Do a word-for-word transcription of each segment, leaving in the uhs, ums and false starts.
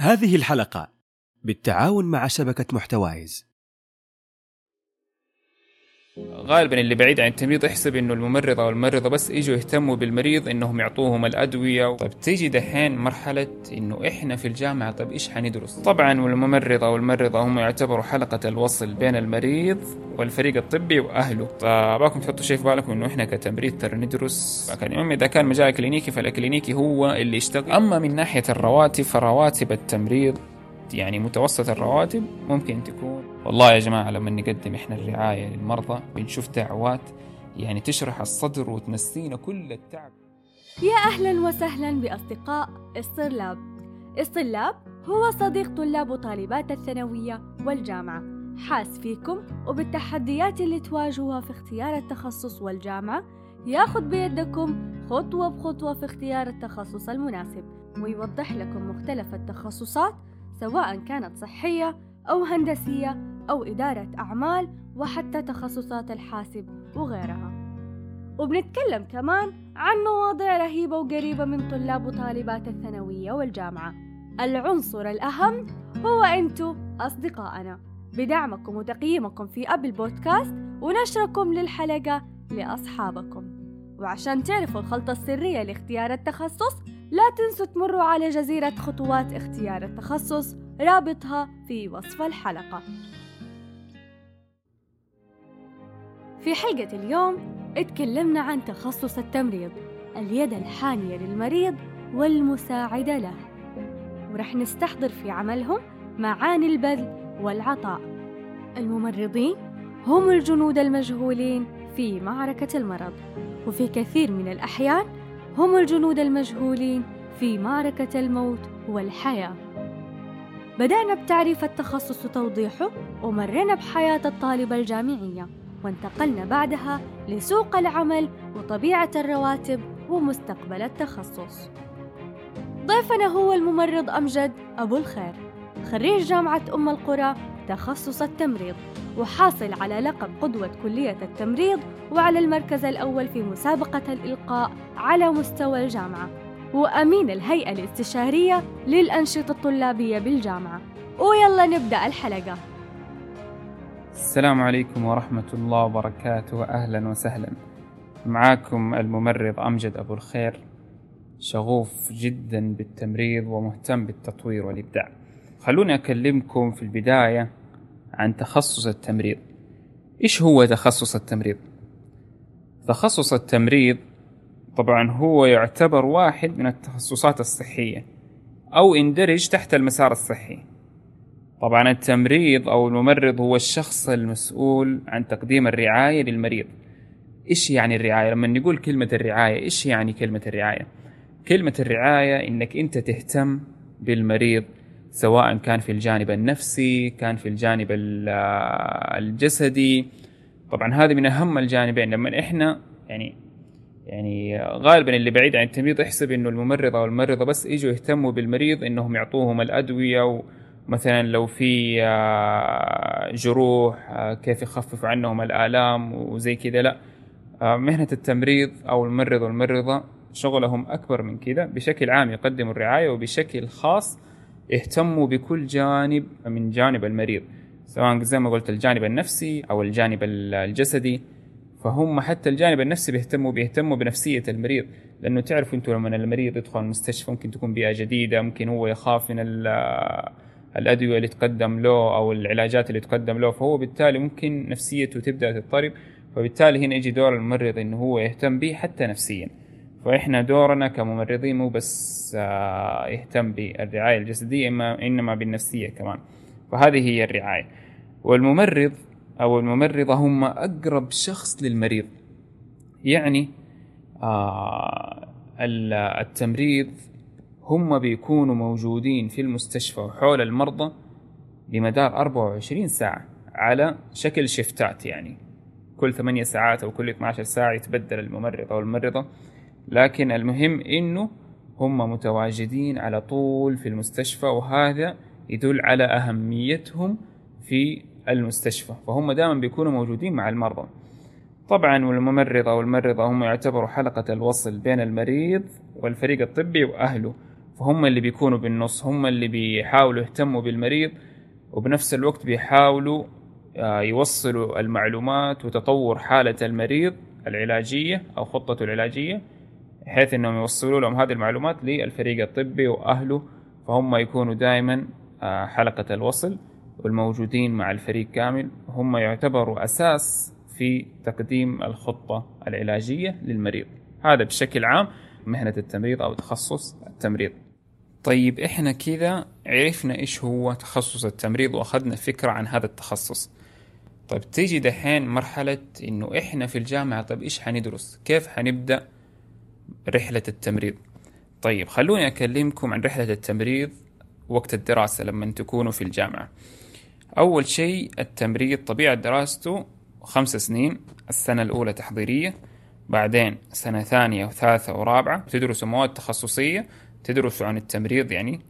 هذه الحلقة بالتعاون مع شبكة محتوايز. غالبا اللي بعيد عن التمريض يحسب انه الممرضة والممرضة بس يجوا يهتموا بالمريض، انهم يعطوهم الادوية. طب تيجي دحين مرحلة انه احنا في الجامعة طب ايش حندرس؟ طبعا والممرضة والممرضة هم يعتبروا حلقة الوصل بين المريض والفريق الطبي واهله. فباكم تحطوا شيء في بالكم انه احنا كتمريض ترى ندرس، لكن المهم اذا كان مجال كلينيكي فالكلينيكي هو اللي يشتغل. اما من ناحية الرواتب فرواتب التمريض يعني متوسط الرواتب ممكن تكون، والله يا جماعة لما نقدم إحنا الرعاية للمرضى بنشوف دعوات يعني تشرح الصدر وتنسينا كل التعب. يا أهلا وسهلا بأصدقاء اسطرلاب. اسطرلاب هو صديق طلاب وطالبات الثانوية والجامعة، حاس فيكم وبالتحديات اللي تواجهها في اختيار التخصص والجامعة، ياخد بيدكم خطوة بخطوة في اختيار التخصص المناسب ويوضح لكم مختلف التخصصات سواء كانت صحية أو هندسية أو إدارة أعمال وحتى تخصصات الحاسب وغيرها. وبنتكلم كمان عن مواضيع رهيبة وقريبة من طلاب وطالبات الثانوية والجامعة. العنصر الأهم هو أنتو أصدقائنا، بدعمكم وتقييمكم في أبل بودكاست ونشركم للحلقة لأصحابكم. وعشان تعرفوا الخلطة السرية لاختيار التخصص لا تنسوا تمروا على جزيرة خطوات اختيار التخصص، رابطها في وصف الحلقة. في حلقة اليوم اتكلمنا عن تخصص التمريض، اليد الحانية للمريض والمساعدة له، ورح نستحضر في عملهم معاني البذل والعطاء. الممرضين هم الجنود المجهولين في معركة المرض، وفي كثير من الأحيان هم الجنود المجهولين في معركة الموت والحياة. بدأنا بتعريف التخصص وتوضيحه، ومرنا بحياة الطالبة الجامعية، وانتقلنا بعدها لسوق العمل وطبيعة الرواتب ومستقبل التخصص. ضيفنا هو الممرض أمجد أبو الخير، خريج جامعة أم القرى تخصص التمريض، وحاصل على لقب قدوة كلية التمريض وعلى المركز الأول في مسابقة الإلقاء على مستوى الجامعة، وأمين الهيئة الاستشارية للأنشطة الطلابية بالجامعة. ويلا نبدأ الحلقة. السلام عليكم ورحمة الله وبركاته، أهلا وسهلا. معاكم الممرض أمجد أبو الخير، شغوف جدا بالتمريض ومهتم بالتطوير والإبداع. خلوني أكلمكم في البداية عن تخصص التمريض. إيش هو تخصص التمريض؟ تخصص التمريض طبعا هو يعتبر واحد من التخصصات الصحية أو اندرج تحت المسار الصحي. طبعا التمريض أو الممرض هو الشخص المسؤول عن تقديم الرعاية للمريض. إيش يعني الرعاية؟ لما نقول كلمة الرعاية إيش يعني كلمة الرعاية؟ كلمة الرعاية إنك أنت تهتم بالمريض، سواء كان في الجانب النفسي كان في الجانب الجسدي. طبعا هذه من أهم الجانبين. لما إحنا يعني يعني غالبا اللي بعيد عن التمريض يحسب إنه الممرضة والممرضة بس يجوا يهتموا بالمريض، إنهم يعطوهم الأدوية، ومثلا لو في جروح كيف يخفف عنهم الآلام وزي كده. لا، مهنة التمريض أو الممرض والممرضة شغلهم أكبر من كده. بشكل عام يقدموا الرعاية، وبشكل خاص اهتموا بكل جانب من جانب المريض، سواء زي ما قلت الجانب النفسي أو الجانب الجسدي. فهم حتى الجانب النفسي بيهتموا بيهتموا بنفسية المريض، لأنه تعرفوا أنتوا لما المريض يدخل المستشفى ممكن تكون بيئة جديدة، ممكن هو يخاف من الأدوية اللي تقدم له أو العلاجات اللي تقدم له، فهو بالتالي ممكن نفسيته تبدأ تضطرب. فبالتالي هنا يجي دور الممرض إنه هو يهتم به حتى نفسيا. فإحنا دورنا كممرضين مو بس يهتم بالرعاية الجسدية، إنما بالنفسية كمان. فهذه هي الرعاية. والممرض أو الممرضة هم أقرب شخص للمريض. يعني التمريض هم بيكونوا موجودين في المستشفى وحول المرضى بمدار أربعة وعشرين ساعة على شكل شفتات، يعني كل ثمانية ساعات أو كل اثنتي عشرة ساعة يتبدل الممرض أو الممرضة، لكن المهم إنه هم متواجدين على طول في المستشفى، وهذا يدل على أهميتهم في المستشفى. فهم دائما بيكونوا موجودين مع المرضى. طبعا والممرضة والممرضة هم يعتبروا حلقة الوصل بين المريض والفريق الطبي وأهله. فهم اللي بيكونوا بالنص، هم اللي بيحاولوا يهتموا بالمريض وبنفس الوقت بيحاولوا يوصلوا المعلومات وتطور حالة المريض العلاجية أو خطته العلاجية، بحيث أنهم يوصلوا لهم هذه المعلومات للفريق الطبي وأهله، فهم يكونوا دائما حلقة الوصل والموجودين مع الفريق كامل. هم يعتبروا أساس في تقديم الخطة العلاجية للمريض. هذا بشكل عام مهنة التمريض أو تخصص التمريض. طيب إحنا كذا عرفنا إيش هو تخصص التمريض وأخذنا فكرة عن هذا التخصص. طيب تيجي دحين مرحلة إنه إحنا في الجامعة، طيب إيش حندرس؟ كيف حنبدأ رحلة التمريض؟ طيب خلوني أكلمكم عن رحلة التمريض وقت الدراسة لما تكونوا في الجامعة. أول شيء التمريض طبيعة دراسته خمس سنين، السنة الأولى تحضيرية، بعدين سنة ثانية وثالثة ورابعة تدرسوا مواد تخصصية، تدرسوا عن التمريض يعني،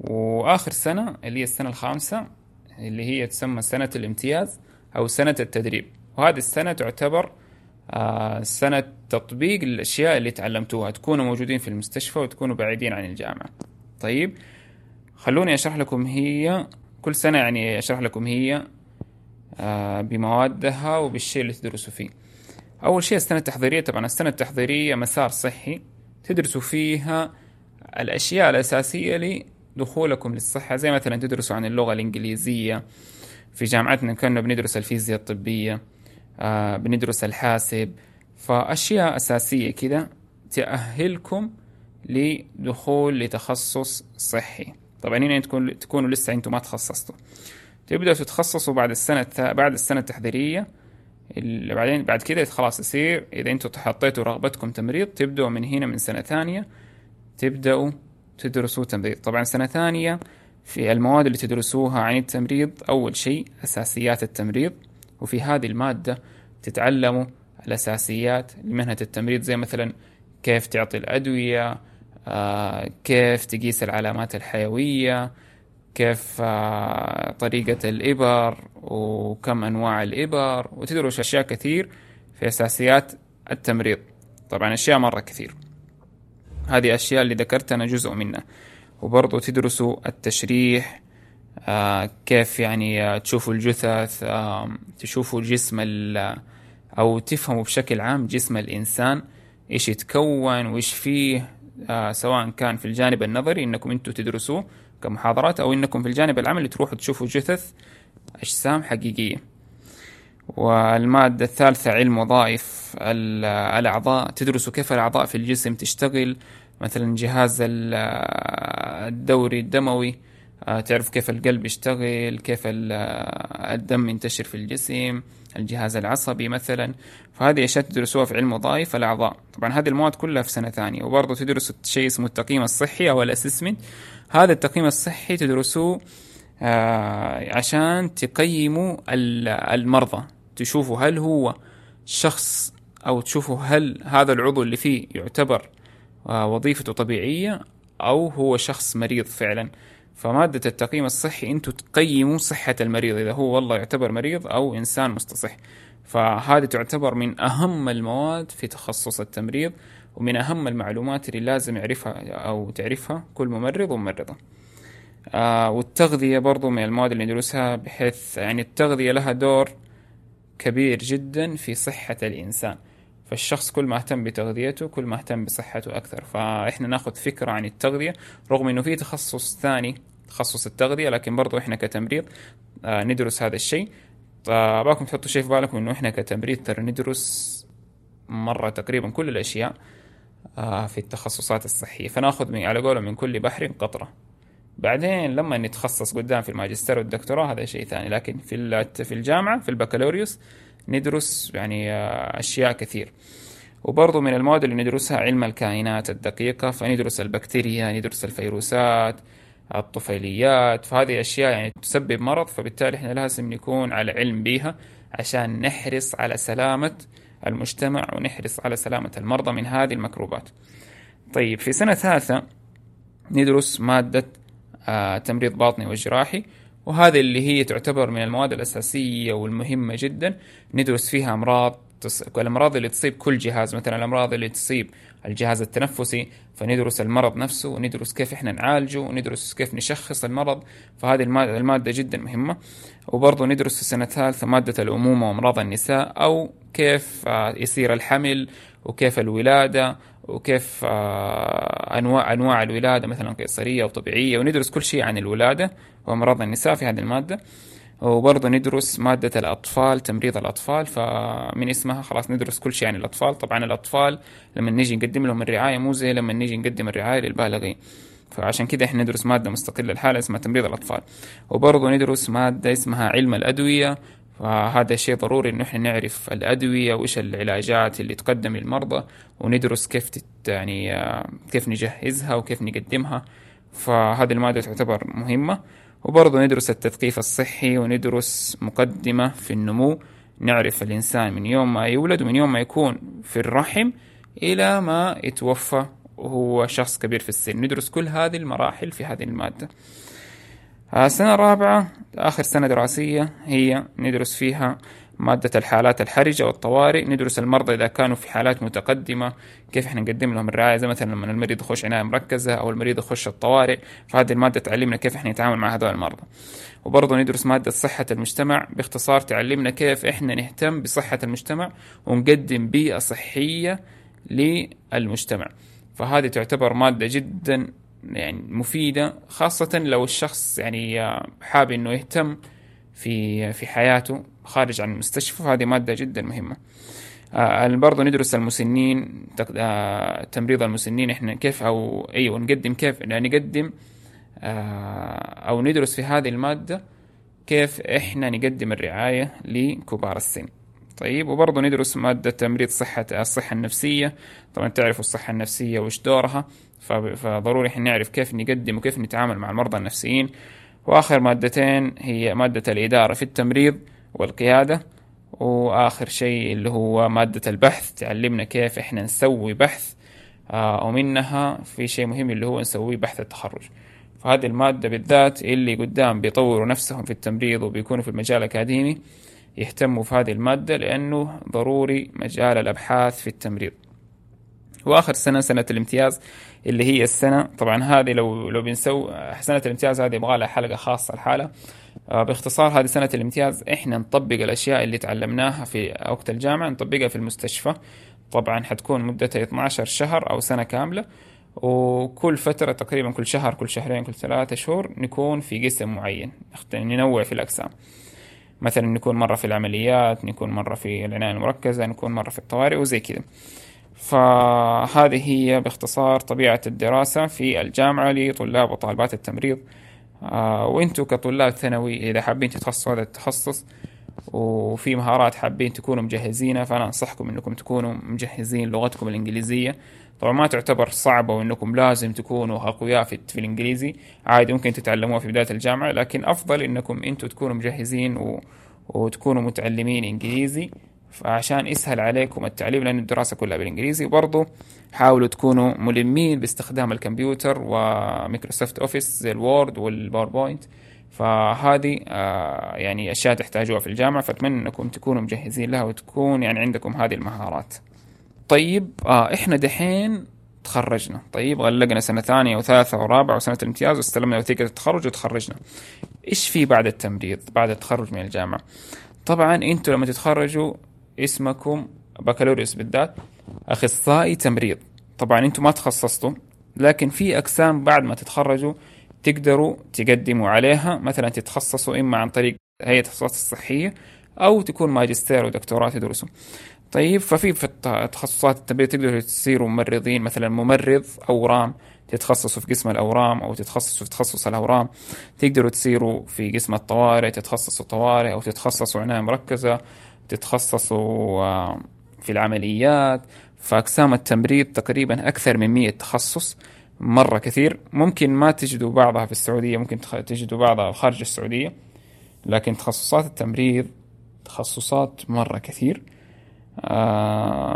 وآخر سنة اللي هي السنة الخامسة اللي هي تسمى سنة الامتياز أو سنة التدريب، وهذه السنة تعتبر آه سنة تطبيق الأشياء اللي تعلمتوها، تكونوا موجودين في المستشفى وتكونوا بعيدين عن الجامعة. طيب خلوني أشرح لكم هي كل سنة، يعني أشرح لكم هي آه بموادها وبالشيء اللي تدرسوا فيه. أول شيء السنة التحضيرية، طبعا السنة التحضيرية مسار صحي تدرسوا فيها الأشياء الأساسية لدخولكم للصحة، زي مثلا تدرسوا عن اللغة الإنجليزية، في جامعتنا كنا بندرس الفيزياء الطبية، آه بندرس الحاسب، فأشياء أساسية كده تأهلكم لدخول لتخصص صحي. طبعا هنا تكون تكونوا لسه أنتم ما تخصصتوا، تبدأوا تتخصصوا بعد السنة بعد السنة التحضيرية اللي بعدين بعد كده خلاص يصير إذا أنتم تحطيتوا رغبتكم تمريض تبدأوا من هنا من سنة ثانية تبدأوا تدرسوا تمريض. طبعا سنة ثانية في المواد اللي تدرسوها عن التمريض، أول شيء أساسيات التمريض، وفي هذه المادة تتعلموا الأساسيات لمهنة التمريض، زي مثلا كيف تعطي الأدوية، آه كيف تقيس العلامات الحيوية، كيف آه طريقة الإبر وكم أنواع الإبر، وتدرس أشياء كثير في أساسيات التمريض. طبعا أشياء مرة كثير، هذه أشياء اللي ذكرتها أنا جزء منها. وبرضو تدرسوا التشريح، آه كيف يعني تشوفوا الجثث، آه تشوفوا جسم أو تفهموا بشكل عام جسم الإنسان إيش يتكون وإيش فيه، آه سواء كان في الجانب النظري إنكم أنتوا تدرسوه كمحاضرات، أو إنكم في الجانب العملي تروحوا تشوفوا جثث أجسام حقيقية. والمادة الثالثة علم وظائف الأعضاء، تدرسوا كيف الأعضاء في الجسم تشتغل، مثلا جهاز الدوري الدموي تعرف كيف القلب يشتغل، كيف الدم ينتشر في الجسم، الجهاز العصبي مثلا، فهذه أشياء تدرسوها في علم وظائف الأعضاء. طبعا هذه المواد كلها في سنة ثانية. وبرضه تدرسوا شيء اسمه التقييم الصحي أو الأسسمنت، هذا التقييم الصحي تدرسوه عشان تقيموا المرضى، تشوفوا هل هو شخص أو تشوفوا هل هذا العضو اللي فيه يعتبر وظيفته طبيعية أو هو شخص مريض فعلا. فمادة التقييم الصحي أنتوا تقيموا صحة المريض إذا هو والله يعتبر مريض أو إنسان مستصح، فهذا تعتبر من أهم المواد في تخصص التمريض ومن أهم المعلومات اللي لازم يعرفها أو تعرفها كل ممرض وممرضة. آه والتغذية برضو من المواد اللي ندرسها، بحيث يعني التغذية لها دور كبير جدا في صحة الإنسان، فالشخص كل ما اهتم بتغذيته كل ما اهتم بصحته أكثر. فإحنا ناخد فكرة عن التغذية، رغم أنه في تخصص ثاني تخصص التغذية، لكن برضو إحنا كتمريض آه ندرس هذا الشيء. أباكم تحطوا شيء في بالكم أنه إحنا كتمريض ترى ندرس مرة تقريبا كل الأشياء آه في التخصصات الصحية، فناخد من على قولهم من كل بحر قطرة. بعدين لما نتخصص قدام في الماجستير والدكتوراه هذا شيء ثاني، لكن في في الجامعة في البكالوريوس ندرس يعني أشياء كثير. وبرضو من المواد اللي ندرسها علم الكائنات الدقيقة، فندرس البكتيريا، ندرس الفيروسات، الطفيليات، فهذه أشياء يعني تسبب مرض، فبالتالي إحنا لازم نكون على علم بيها عشان نحرص على سلامة المجتمع ونحرص على سلامة المرضى من هذه الميكروبات. طيب في سنة ثالثة ندرس مادة آه، تمريض باطني وجراحي، وهذا اللي هي تعتبر من المواد الأساسية والمهمة جدا، ندرس فيها أمراض تص... الأمراض اللي تصيب كل جهاز، مثلا الأمراض اللي تصيب الجهاز التنفسي فندرس المرض نفسه وندرس كيف إحنا نعالجه وندرس كيف نشخص المرض، فهذه المادة, المادة جدا مهمة. وبرضه ندرس في سنة ثالثة مادة الأمومة وأمراض النساء، أو كيف يصير الحمل وكيف الولادة وكيف أنواع أنواع الولادة مثلا قيصرية وطبيعية، وندرس كل شيء عن الولادة وأمراض النساء في هذه المادة. وبرضه ندرس مادة الأطفال، تمريض الأطفال، فمن اسمها خلاص ندرس كل شيء عن الأطفال. طبعا الأطفال لما نيجي نقدم لهم الرعاية مو زي لما نيجي نقدم الرعاية للبالغين، فعشان كده احنا ندرس مادة مستقلة لحالها اسمها تمريض الأطفال. وبرضه ندرس مادة اسمها علم الأدوية، فهذا شيء ضروري إنه إحنا نعرف الأدوية وإيش العلاجات اللي تقدم للمرضى، وندرس كيف تت يعني كيف نجهزها وكيف نقدمها، فهذه المادة تعتبر مهمة. وبرضه ندرس التثقيف الصحي وندرس مقدمة في النمو، نعرف الإنسان من يوم ما يولد ومن يوم ما يكون في الرحم إلى ما يتوفى وهو شخص كبير في السن، ندرس كل هذه المراحل في هذه المادة. السنة الرابعة آخر سنة دراسية هي ندرس فيها مادة الحالات الحرجة والطوارئ، ندرس المرضى إذا كانوا في حالات متقدمة كيف إحنا نقدم لهم الرعاية، زي مثلا لما المريض يخش عناية مركزة أو المريض يخش الطوارئ، فهذه المادة تعلمنا كيف إحنا نتعامل مع هذول المرضى. وبرضه ندرس مادة صحة المجتمع، باختصار تعلمنا كيف إحنا نهتم بصحة المجتمع ونقدم بيئة صحية للمجتمع، فهذه تعتبر مادة جدا يعني مفيدة، خاصة لو الشخص يعني حاب إنه يهتم في في حياته خارج عن المستشفى، هذه مادة جدا مهمة. آه برضو ندرس المسنين، آه تمريض المسنين إحنا كيف أو أيوة نقدم كيف نقدم آه أو ندرس في هذه المادة كيف إحنا نقدم الرعاية لكبار السن. طيب وبرضو ندرس مادة تمريض صحة الصحة النفسية، طبعا تعرفوا الصحة النفسية وإيش دورها، فضروري إحنا نعرف كيف نقدم وكيف نتعامل مع المرضى النفسيين. وآخر مادتين هي مادة الإدارة في التمريض والقيادة، وآخر شيء اللي هو مادة البحث، تعلمنا كيف إحنا نسوي بحث، ومنها في شيء مهم اللي هو نسوي بحث التخرج. فهذه المادة بالذات اللي قدام بيطوروا نفسهم في التمريض وبيكونوا في المجال الأكاديمي يهتموا في هذه المادة، لأنه ضروري مجال الأبحاث في التمريض. وآخر سنة سنة الامتياز اللي هي السنة، طبعا هذه لو لو بنسو سنة الامتياز هذه يبغى لها حلقة خاصة الحالة. باختصار هذه سنة الامتياز إحنا نطبق الأشياء اللي تعلمناها في وقت الجامعة نطبقها في المستشفى، طبعا حتكون مدتها اثنا عشر شهر أو سنة كاملة، وكل فترة تقريبا كل شهر كل شهرين كل ثلاثة شهور نكون في قسم معين، ننوع في الأقسام، مثلا نكون مرة في العمليات، نكون مرة في العناية المركزة، نكون مرة في الطوارئ وزي كده. فهذه هي باختصار طبيعة الدراسة في الجامعة لطلاب وطالبات التمريض. آه وانتوا كطلاب ثانوي إذا حابين تتخصصوا هذا التخصص وفي مهارات حابين تكونوا مجهزينها، فأنا أنصحكم أنكم تكونوا مجهزين لغتكم الإنجليزية. طبعا ما تعتبر صعبة وأنكم لازم تكونوا أقوياء في, في الإنجليزي، عادي ممكن تتعلموها في بداية الجامعة، لكن أفضل أنكم أنتوا تكونوا مجهزين و... وتكونوا متعلمين إنجليزي فعشان يسهل عليكم التعليم، لأن الدراسة كلها بالإنجليزي. برضو حاولوا تكونوا ملمين باستخدام الكمبيوتر ومايكروسوفت أوفيس زي الوورد والباوربوينت، فهذه آه يعني أشياء تحتاجوها في الجامعة، فأتمنى أنكم تكونوا مجهزين لها وتكون يعني عندكم هذه المهارات. طيب آه إحنا دحين تخرجنا، طيب غلقنا سنة ثانية وثالثة ورابعة وسنة الامتياز واستلمنا وثيقة التخرج وتخرجنا. إيش في بعد التمريض بعد التخرج من الجامعة؟ طبعا أنتوا لما تتخرجوا اسمكم بكالوريوس بالذات أخصائي تمريض، طبعا أنتم ما تخصصتوا لكن في أقسام بعد ما تتخرجوا تقدروا تقدموا عليها، مثلا تتخصصوا إما عن طريق هيئة التخصصات الصحية أو تكون ماجستير ودكتوراه تدرسوا. طيب ففي في التخصصات التمريض تقدروا تصيروا ممرضين، مثلا ممرض أورام تتخصصوا في قسم الأورام أو تتخصصوا في تخصص الأورام، تقدروا تصيروا في قسم الطوارئ تتخصصوا طوارئ أو تتخصصوا عناية مركزة، تتخصصوا في العمليات. فأقسام التمريض تقريبا أكثر من مئة تخصص، مرة كثير، ممكن ما تجدوا بعضها في السعودية، ممكن تجدوا بعضها خارج السعودية، لكن تخصصات التمريض تخصصات مرة كثير.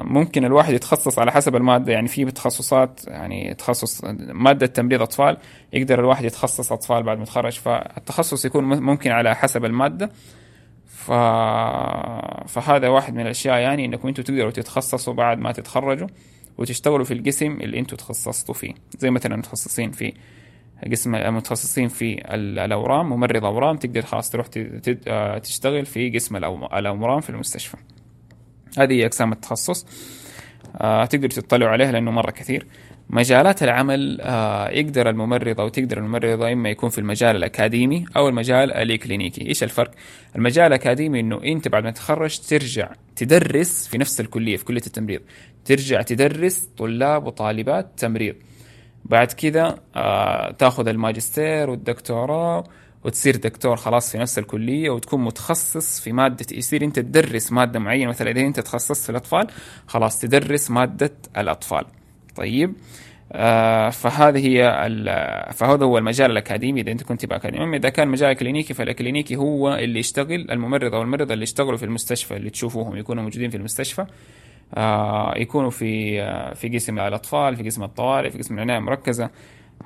ممكن الواحد يتخصص على حسب المادة، يعني في تخصصات يعني تخصص مادة تمريض أطفال يقدر الواحد يتخصص أطفال بعد ما يتخرج، فالتخصص يكون ممكن على حسب المادة. ف... فهذا واحد من الأشياء، يعني أنكم أنتوا تقدروا تتخصصوا بعد ما تتخرجوا وتشتغلوا في القسم اللي أنتوا تخصصتوا فيه، زي مثلا متخصصين في قسم متخصصين في الأورام، ممرض أورام تقدر خلاص تروح تشتغل في قسم الأورام في المستشفى. هذه أقسام التخصص تقدر تطلعوا عليها لأنه مرة كثير. مجالات العمل يقدر الممرض أو تقدر الممرضة إما يكون في المجال الأكاديمي أو المجال الكلينيكي. إيش الفرق؟ المجال الأكاديمي إنه أنت بعد ما تتخرج ترجع تدرس في نفس الكلية، في كلية التمريض ترجع تدرس طلاب وطالبات تمريض، بعد كذا تأخذ الماجستير والدكتوراه وتصير دكتور خلاص في نفس الكلية، وتكون متخصص في مادة، يصير أنت تدرس مادة معينة، مثلا إذا أنت تخصصت في الأطفال خلاص تدرس مادة الأطفال. طيب آه فهذه هي فهذا هو المجال الأكاديمي إذا أنت كنت بأكاديمي. إذا كان مجال كلينيكي فالكلينيكي هو اللي يشتغل الممرض أو الممرضة اللي يشتغلوا في المستشفى، اللي تشوفوهم يكونوا موجودين في المستشفى، آه يكونوا في آه في قسم الأطفال، في قسم الطوارئ، في قسم العناية المركزة.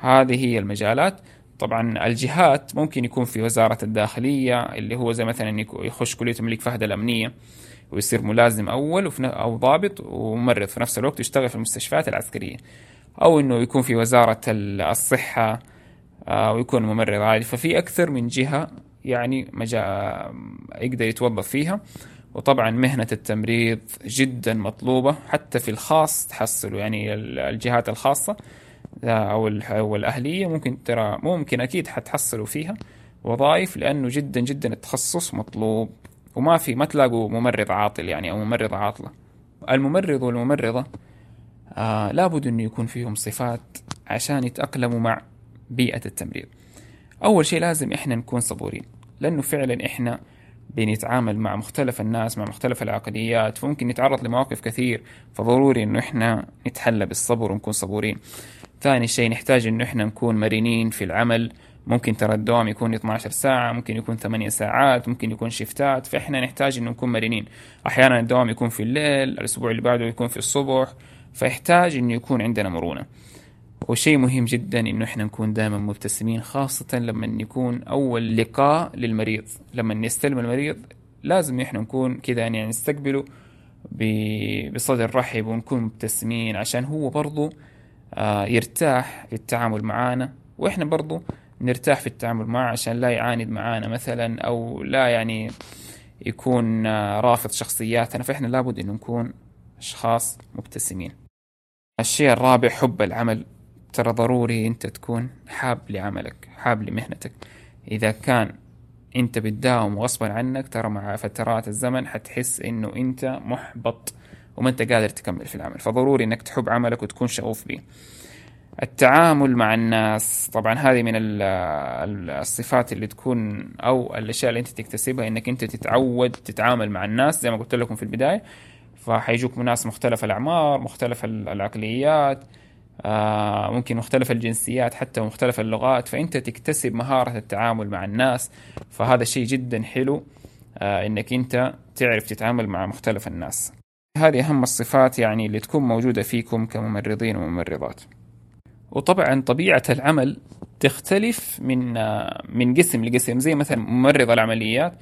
هذه هي المجالات. طبعا الجهات ممكن يكون في وزارة الداخلية اللي هو زي مثلا يخش كلية الملك فهد الأمنية ويصير ملازم أول أو ضابط وممرض في نفس الوقت يشتغل في المستشفيات العسكرية، أو إنه يكون في وزارة الصحة ويكون ممرض عادي. ففي أكثر من جهة يعني مجال يقدر يتوظف فيها. وطبعا مهنة التمريض جدا مطلوبة حتى في الخاص تحصلوا، يعني الجهات الخاصة أو الأهلية ممكن ترى ممكن أكيد حتحصلوا فيها وظائف، لأنه جدا جدا التخصص مطلوب، وما في ما تلاقوا ممرض عاطل يعني أو ممرض عاطلة. الممرض والممرضة آه لابد أن يكون فيهم صفات عشان يتأقلموا مع بيئة التمريض. أول شيء لازم إحنا نكون صبورين، لأنه فعلا إحنا بنتعامل مع مختلف الناس، مع مختلف العقليات، فممكن نتعرض لمواقف كثير، فضروري أنه إحنا نتحلى بالصبر ونكون صبورين. ثاني شيء نحتاج أنه إحنا نكون مرنين في العمل، ممكن ترى الدوام يكون اثنتي عشرة ساعة، ممكن يكون ثمانية ساعات، ممكن يكون شيفتات، فإحنا نحتاج أنه نكون مرنين. أحيانا الدوام يكون في الليل، الأسبوع اللي بعده يكون في الصبح، فيحتاج أنه يكون عندنا مرونة. وشيء مهم جدا أنه إحنا نكون دائما مبتسمين، خاصة لما نكون أول لقاء للمريض، لما نستلم المريض لازم إحنا نكون كذا يعني نستقبله بصدر رحب ونكون مبتسمين، عشان هو برضو يرتاح في التعامل معانا وإحنا برضو نرتاح في التعامل معه، عشان لا يعاند معانا مثلا أو لا يعني يكون رافض شخصياتنا. فإحنا لابد أن نكون أشخاص مبتسمين. الشيء الرابع حب العمل. ترى ضروري أنت تكون حاب لعملك، حاب لمهنتك. إذا كان أنت بتداوم غصبا عنك ترى مع فترات الزمن حتحس أنه أنت محبط وما أنت قادر تكمل في العمل، فضروري أنك تحب عملك وتكون شغوف به. التعامل مع الناس، طبعا هذه من الصفات اللي تكون أو الأشياء اللي أنت تكتسبها، أنك أنت تتعود تتعامل مع الناس زي ما قلت لكم في البداية، فحيجوك ناس مختلف الأعمار، مختلف العقليات، ممكن مختلف الجنسيات حتى ومختلف اللغات، فأنت تكتسب مهارة التعامل مع الناس. فهذا شيء جدا حلو أنك أنت تعرف تتعامل مع مختلف الناس. هذه أهم الصفات يعني اللي تكون موجودة فيكم كممرضين وممرضات. وطبعا طبيعة العمل تختلف من من قسم لقسم، زي مثلا ممرض العمليات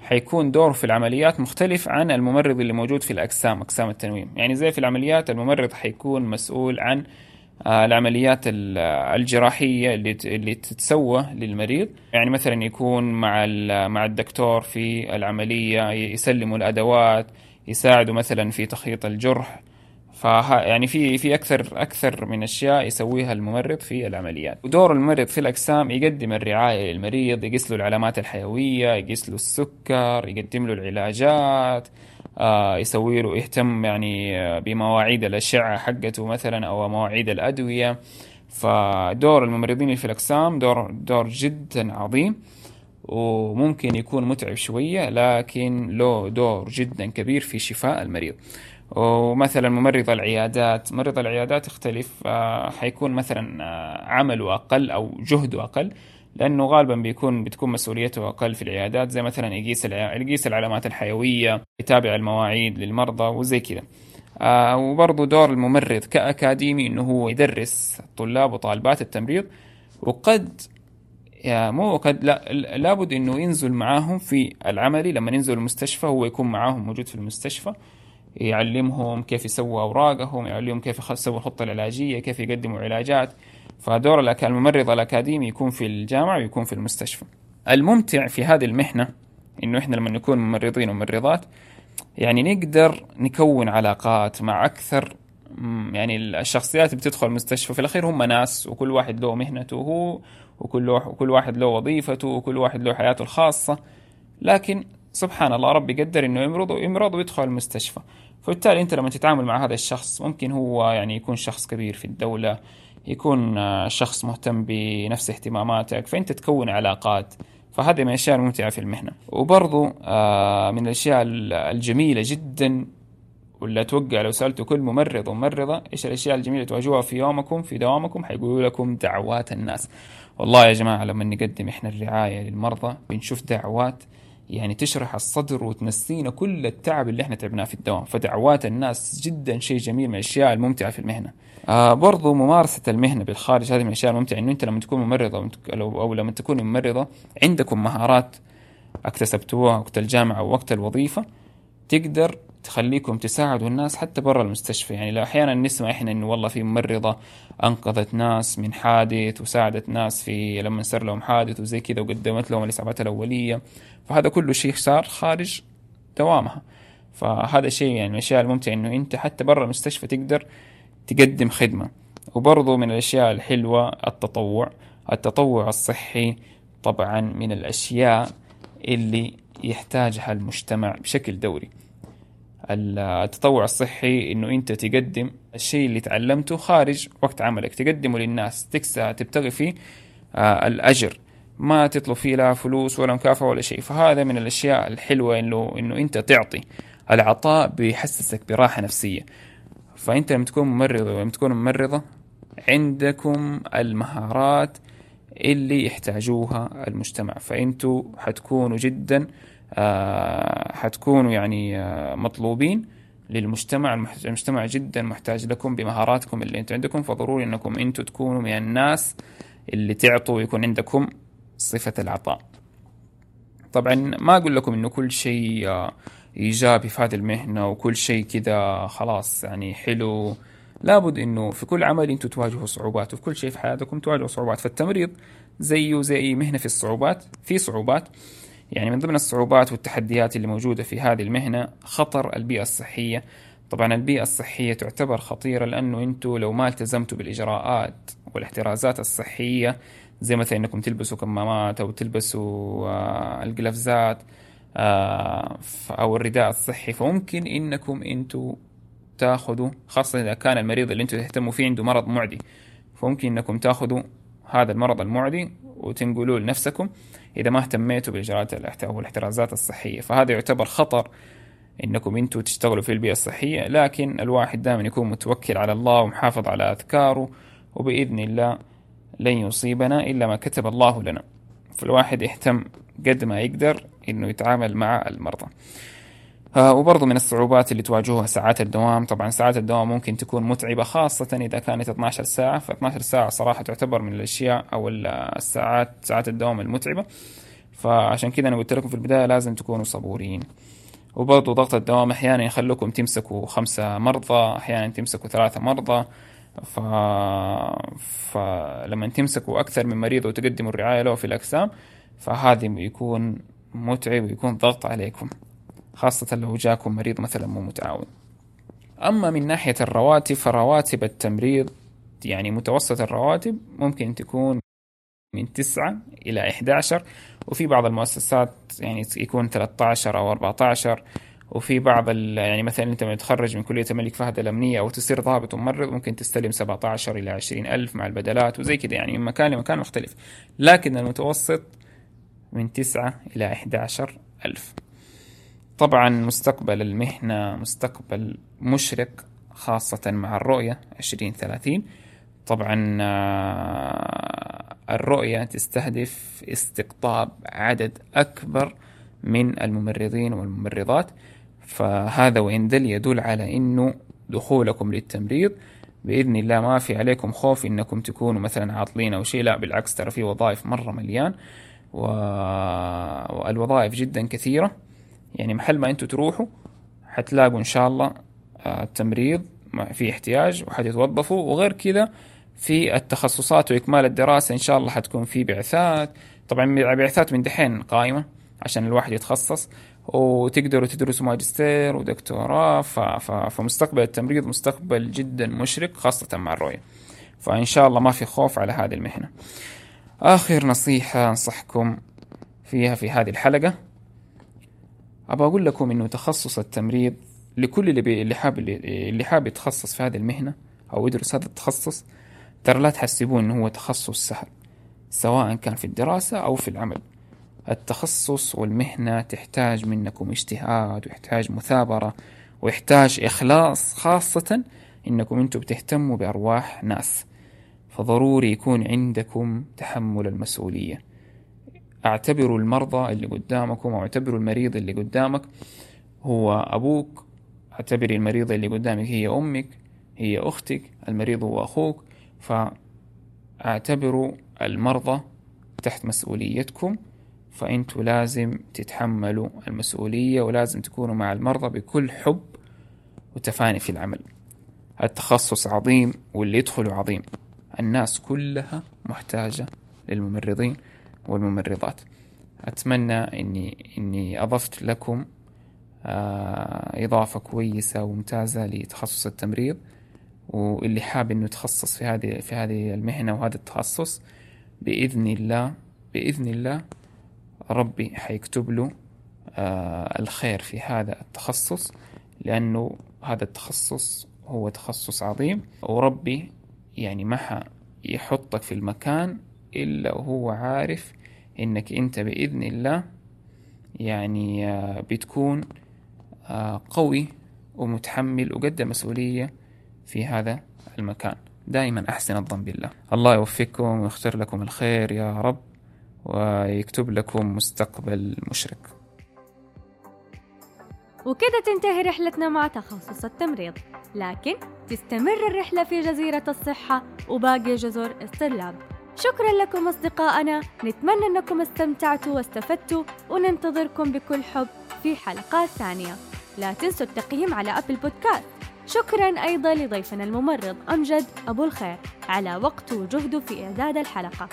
حيكون دوره في العمليات مختلف عن الممرض اللي موجود في الأقسام، أقسام التنويم. يعني زي في العمليات الممرض حيكون مسؤول عن العمليات الجراحية اللي اللي تتسوى للمريض، يعني مثلا يكون مع مع الدكتور في العملية، يسلموا الأدوات، يساعدوا مثلا في تخيط الجرح، فها يعني في في أكثر أكثر من أشياء يسويها الممرض في العمليات. ودور الممرض في الأجسام يقدم الرعاية للمريض، يقيس له العلامات الحيوية، يقيس له السكر، يقدم له العلاجات، آه يسوي له يهتم يعني بمواعيد الأشعة حقته مثلا أو مواعيد الأدوية. فدور الممرضين في الأجسام دور دور جدا عظيم، وممكن يكون متعب شوية لكن له دور جدا كبير في شفاء المريض. ومثلا ممرض العيادات، ممرض العيادات يختلف، آه حيكون مثلا آه عمله أقل أو جهده أقل، لأنه غالبا بيكون بتكون مسؤوليته أقل في العيادات، زي مثلا يقيس يقيس العلامات الحيوية، يتابع المواعيد للمرضى وزي كده. آه وبرضو دور الممرض كأكاديمي إنه هو يدرس طلاب وطالبات التمريض، وقد مو قد لا لابد انه ينزل معاهم في العملي. لما ينزل المستشفى هو يكون معاهم موجود في المستشفى، يعلمهم كيف يسووا اوراقهم، يعلمهم كيف يسووا الخطه العلاجيه، كيف يقدموا علاجات. فدور الممرض الاكاديمي يكون في الجامعه ويكون في المستشفى. الممتع في هذه المهنه انه احنا لما نكون ممرضين وممرضات يعني نقدر نكون علاقات مع اكثر، يعني الشخصيات بتدخل المستشفى في الأخير هم ناس، وكل واحد له مهنته هو، وكل واحد له وظيفته، وكل واحد له حياته الخاصة. لكن سبحان الله ربي قدر إنه يمرض ويمرض ويدخل المستشفى. فبالتالي أنت لما تتعامل مع هذا الشخص ممكن هو يعني يكون شخص كبير في الدولة، يكون شخص مهتم بنفس اهتماماتك، فأنت تكون علاقات. فهذه من الأشياء الممتعة في المهنة. وبرضو من الأشياء الجميلة جدا، ولا أتوقع لو سألتوا كل ممرض وممرضة إيش الأشياء الجميلة تواجهوها في يومكم في دوامكم، حيقولوا لكم دعوات الناس. والله يا جماعة لما نقدم إحنا الرعاية للمرضى بنشوف دعوات يعني تشرح الصدر وتنسينا كل التعب اللي إحنا تعبناه في الدوام. فدعوات الناس جدا شيء جميل من الأشياء الممتعة في المهنة. آه برضو ممارسة المهنة بالخارج هذه من الأشياء الممتعة، إنه أنت لما تكون ممرضة أو لما تكون ممرضة عندكم مهارات اكتسبتوها وقت الجامعة أو وقت الوظيفة تقدر تخليكم تساعدوا الناس حتى برا المستشفى. يعني لو أحيانا نسمع إحنا إنه والله في ممرضة أنقذت ناس من حادث وساعدت ناس في لما صار لهم حادث وزي كذا وقدمت لهم الإسعافات الأولية، فهذا كله شيء صار خارج دوامها. فهذا شيء يعني من الأشياء الممتعة إنه أنت حتى برا المستشفى تقدر تقدم خدمة. وبرضو من الأشياء الحلوة التطوع. التطوع الصحي طبعا من الأشياء اللي يحتاجها المجتمع بشكل دوري. التطوع الصحي إنه أنت تقدم الشيء اللي تعلمته خارج وقت عملك، تقدمه للناس، تكسى تبتغي فيه آه الأجر، ما تطلب فيه لا فلوس ولا مكافأة ولا شيء. فهذا من الأشياء الحلوة إنه إنه أنت تعطي. العطاء بيحسسك براحة نفسية. فأنت لما تكون ممرض ولما تكون ممرضة عندكم المهارات اللي يحتاجوها المجتمع، فأنتوا حتكونوا جدا آه حتكونوا يعني آه مطلوبين للمجتمع. المجتمع جدا محتاج لكم بمهاراتكم اللي انتوا عندكم، فضروري انكم انتوا تكونوا من الناس اللي تعطوا ويكون عندكم صفة العطاء. طبعا ما اقول لكم انه كل شيء آه ايجابي في هذه المهنة وكل شيء كذا خلاص يعني حلو، لابد انه في كل عمل انتوا تواجهوا صعوبات، وفي كل شيء في حياتكم تواجهوا صعوبات. فالتمريض زيه زي اي مهنة في الصعوبات، في صعوبات. يعني من ضمن الصعوبات والتحديات اللي موجودة في هذه المهنة خطر البيئة الصحية. طبعا البيئة الصحية تعتبر خطيرة، لأنه أنتوا لو ما التزمتوا بالإجراءات والاحترازات الصحية زي مثلا أنكم تلبسوا كمامات أو تلبسوا آه القفازات آه أو الرداء الصحي، فممكن أنكم أنتوا تأخذوا، خاصة إذا كان المريض اللي أنتوا تهتموا فيه عنده مرض معدي، فممكن أنكم تأخذوا هذا المرض المعدي وتنقلوه لنفسكم إذا ما اهتميتوا بالإجراءات والاحترازات الصحية. فهذا يعتبر خطر إنكم أنتوا تشتغلوا في البيئة الصحية. لكن الواحد دائما يكون متوكل على الله ومحافظ على أذكاره، وبإذن الله لن يصيبنا إلا ما كتب الله لنا. فالواحد يهتم قد ما يقدر إنه يتعامل مع المرضى. آه وبرضو من الصعوبات اللي تواجهها ساعات الدوام. طبعا ساعات الدوام ممكن تكون متعبة، خاصة إذا كانت اثنتي عشرة ساعة. ف12 ساعة صراحة تعتبر من الأشياء أو الساعات ساعات الدوام المتعبة. فعشان كده أنا قلت لكم في البداية لازم تكونوا صبورين. وبرضو ضغط الدوام أحيانا يخلوكم تمسكوا خمسة مرضى، أحيانا تمسكوا ثلاثة مرضى. ف... فلما تمسكوا أكثر من مريض وتقدموا الرعاية له في الأقسام، فهذا يكون متعب ويكون ضغط عليكم، خاصة لو جاكم مريض مثلا مو متعاون. أما من ناحية الرواتب، فرواتب التمريض يعني متوسط الرواتب ممكن تكون من تسعة إلى إحدى عشر، وفي بعض المؤسسات يعني يكون ثلاثة عشر أو أربعة عشر، وفي بعض يعني مثلا أنت متخرج من كلية الملك فهد الأمنية أو تصير ضابط وممرض ممكن تستلم سبعة عشر إلى عشرين ألف مع البدلات وزي كده، يعني من مكان لمكان مختلف، لكن المتوسط من تسعة إلى إحدى عشر ألف. طبعا مستقبل المهنة مستقبل مشرق، خاصة مع الرؤية عشرين ثلاثين. طبعا الرؤية تستهدف استقطاب عدد أكبر من الممرضين والممرضات، فهذا وإن دل يدل على أنه دخولكم للتمريض بإذن الله. ما في عليكم خوف إنكم تكونوا مثلا عاطلين أو شيء، لا بالعكس، ترى في وظائف مرة مليان، والوظائف جدا كثيرة. يعني محل ما أنتوا تروحوا حتلاقوا إن شاء الله التمريض في احتياج وحتتوظفوا، وغير كذا في التخصصات وإكمال الدراسة إن شاء الله حتكون في بعثات. طبعا بعثات من دحين قائمة عشان الواحد يتخصص، وتقدروا تدرسوا ماجستير ودكتوراه. فمستقبل التمريض مستقبل جدا مشرق، خاصة مع الرؤية، فإن شاء الله ما في خوف على هذه المهنة. آخر نصيحة أنصحكم فيها في هذه الحلقة، أبغى أقول لكم إنه تخصص التمريض لكل اللي اللي حاب اللي حاب يتخصص في هذه المهنة أو يدرس هذا التخصص، ترى لا تحسبون إنه هو تخصص سهل، سواء كان في الدراسة أو في العمل. التخصص والمهنة تحتاج منكم اجتهاد، ويحتاج مثابرة، ويحتاج إخلاص، خاصة إنكم أنتم بتهتموا بأرواح ناس، فضروري يكون عندكم تحمل المسؤولية. اعتبروا المرضى اللي قدامكم، أو اعتبروا المريض اللي قدامك هو أبوك، اعتبري المريضة اللي قدامك هي أمك، هي أختك، المريض هو أخوك. فاعتبروا المرضى تحت مسؤوليتكم، فأنتوا لازم تتحملوا المسؤولية، ولازم تكونوا مع المرضى بكل حب وتفاني في العمل. التخصص عظيم، واللي يدخله عظيم. الناس كلها محتاجة للممرضين والممرضات. أتمنى أني, إني أضفت لكم آه إضافة كويسة وممتازة لتخصص التمريض، واللي حاب أنه يتخصص في هذه, في هذه المهنة وهذا التخصص، بإذن الله بإذن الله ربي حيكتب له آه الخير في هذا التخصص، لأنه هذا التخصص هو تخصص عظيم. وربي يعني ما يحطك في المكان إلا وهو عارف إنك أنت بإذن الله يعني بتكون قوي ومتحمل وقد مسؤولية في هذا المكان. دائما أحسن الظن بالله. الله يوفقكم ويختار لكم الخير يا رب، ويكتب لكم مستقبل مشرق. وكذا تنتهي رحلتنا مع تخصص التمريض، لكن تستمر الرحلة في جزيرة الصحة وباقي جزر اسطرلاب. شكرا لكم أصدقائنا، نتمنى أنكم استمتعتوا واستفدتوا، وننتظركم بكل حب في حلقات ثانية. لا تنسوا التقييم على أبل بودكاست. شكرا أيضا لضيفنا الممرض أمجد أبو الخير على وقته وجهده في إعداد الحلقة.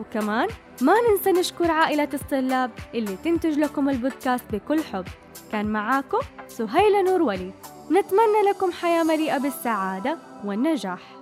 وكمان ما ننسى نشكر عائلة اسطرلاب اللي تنتج لكم البودكاست بكل حب. كان معاكم سهيلة نورولي، نتمنى لكم حياة مليئة بالسعادة والنجاح.